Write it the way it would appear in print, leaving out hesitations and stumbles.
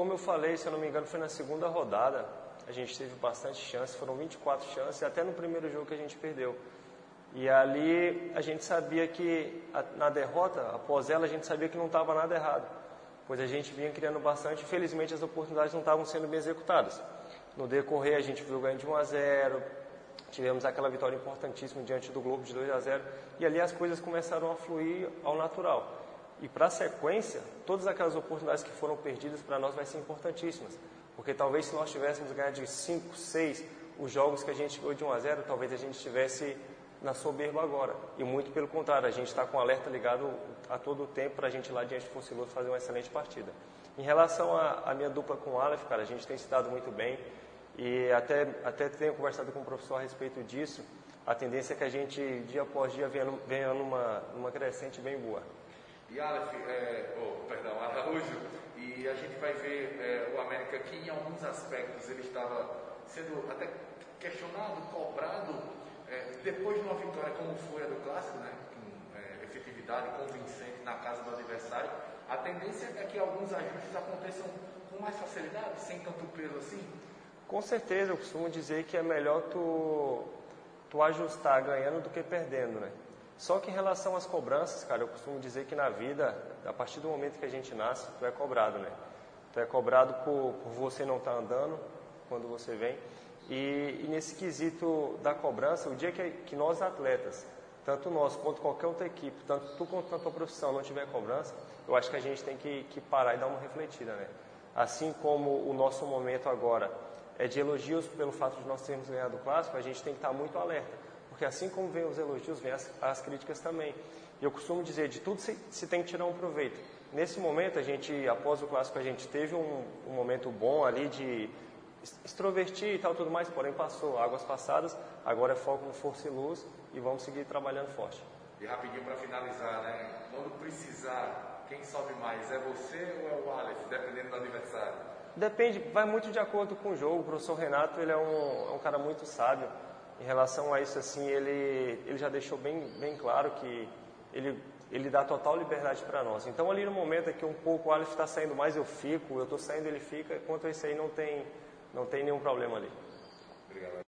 Como eu falei, se eu não me engano, foi na segunda rodada. A gente teve bastante chance, foram 24 chances, até no primeiro jogo que a gente perdeu. E ali a gente sabia que, na derrota, após ela, a gente sabia que não estava nada errado. Pois a gente vinha criando bastante, infelizmente as oportunidades não estavam sendo bem executadas. No decorrer a gente viu ganho de 1-0, tivemos aquela vitória importantíssima diante do Globo de 2-0, e ali as coisas começaram a fluir ao natural. E para a sequência, todas aquelas oportunidades que foram perdidas para nós vai ser importantíssimas. Porque talvez se nós tivéssemos ganho de 5, 6, os jogos que a gente ganhou de 1-0, talvez a gente estivesse na soberba agora. E muito pelo contrário, a gente está com o alerta ligado a todo o tempo para a gente ir lá diante do Força e Luta fazer uma excelente partida. Em relação à minha dupla com o Aleph, cara, a gente tem se dado muito bem. E até tenho conversado com o professor a respeito disso. A tendência é que a gente, dia após dia, venha numa crescente bem boa. E Aleph, Araújo, e a gente vai ver o América que em alguns aspectos ele estava sendo até questionado, cobrado, depois de uma vitória como foi a do Clássico, né, com efetividade convincente na casa do adversário. A tendência é que alguns ajustes aconteçam com mais facilidade, sem tanto peso assim? Com certeza, eu costumo dizer que é melhor tu ajustar ganhando do que perdendo, né? Só que em relação às cobranças, cara, eu costumo dizer que na vida, a partir do momento que a gente nasce, tu é cobrado, né? Tu é cobrado por você não estar andando quando você vem. E nesse quesito da cobrança, o dia que nós atletas, tanto nós quanto qualquer outra equipe, tanto tu quanto a tua profissão não tiver cobrança, eu acho que a gente tem que parar e dar uma refletida, né? Assim como o nosso momento agora é de elogios pelo fato de nós termos ganhado o Clássico, a gente tem que estar muito alerta. Porque assim como vem os elogios, vem as críticas também. E eu costumo dizer, de tudo se tem que tirar um proveito. Nesse momento, a gente, após o Clássico, a gente teve um momento bom ali de extrovertir e tal, tudo mais, porém passou, águas passadas, agora é foco no Força e Luz e vamos seguir trabalhando forte. E rapidinho para finalizar, né? Quando precisar, quem sobe mais, é você ou é o Aleph, dependendo do adversário? Depende, vai muito de acordo com o jogo. O professor Renato, ele é um cara muito sábio. Em relação a isso, assim, ele já deixou bem claro que ele dá total liberdade para nós. Então, ali no momento é que um pouco o Aleph está saindo mais, eu fico, eu estou saindo, ele fica. Quanto a isso aí, não tem nenhum problema ali. Obrigado.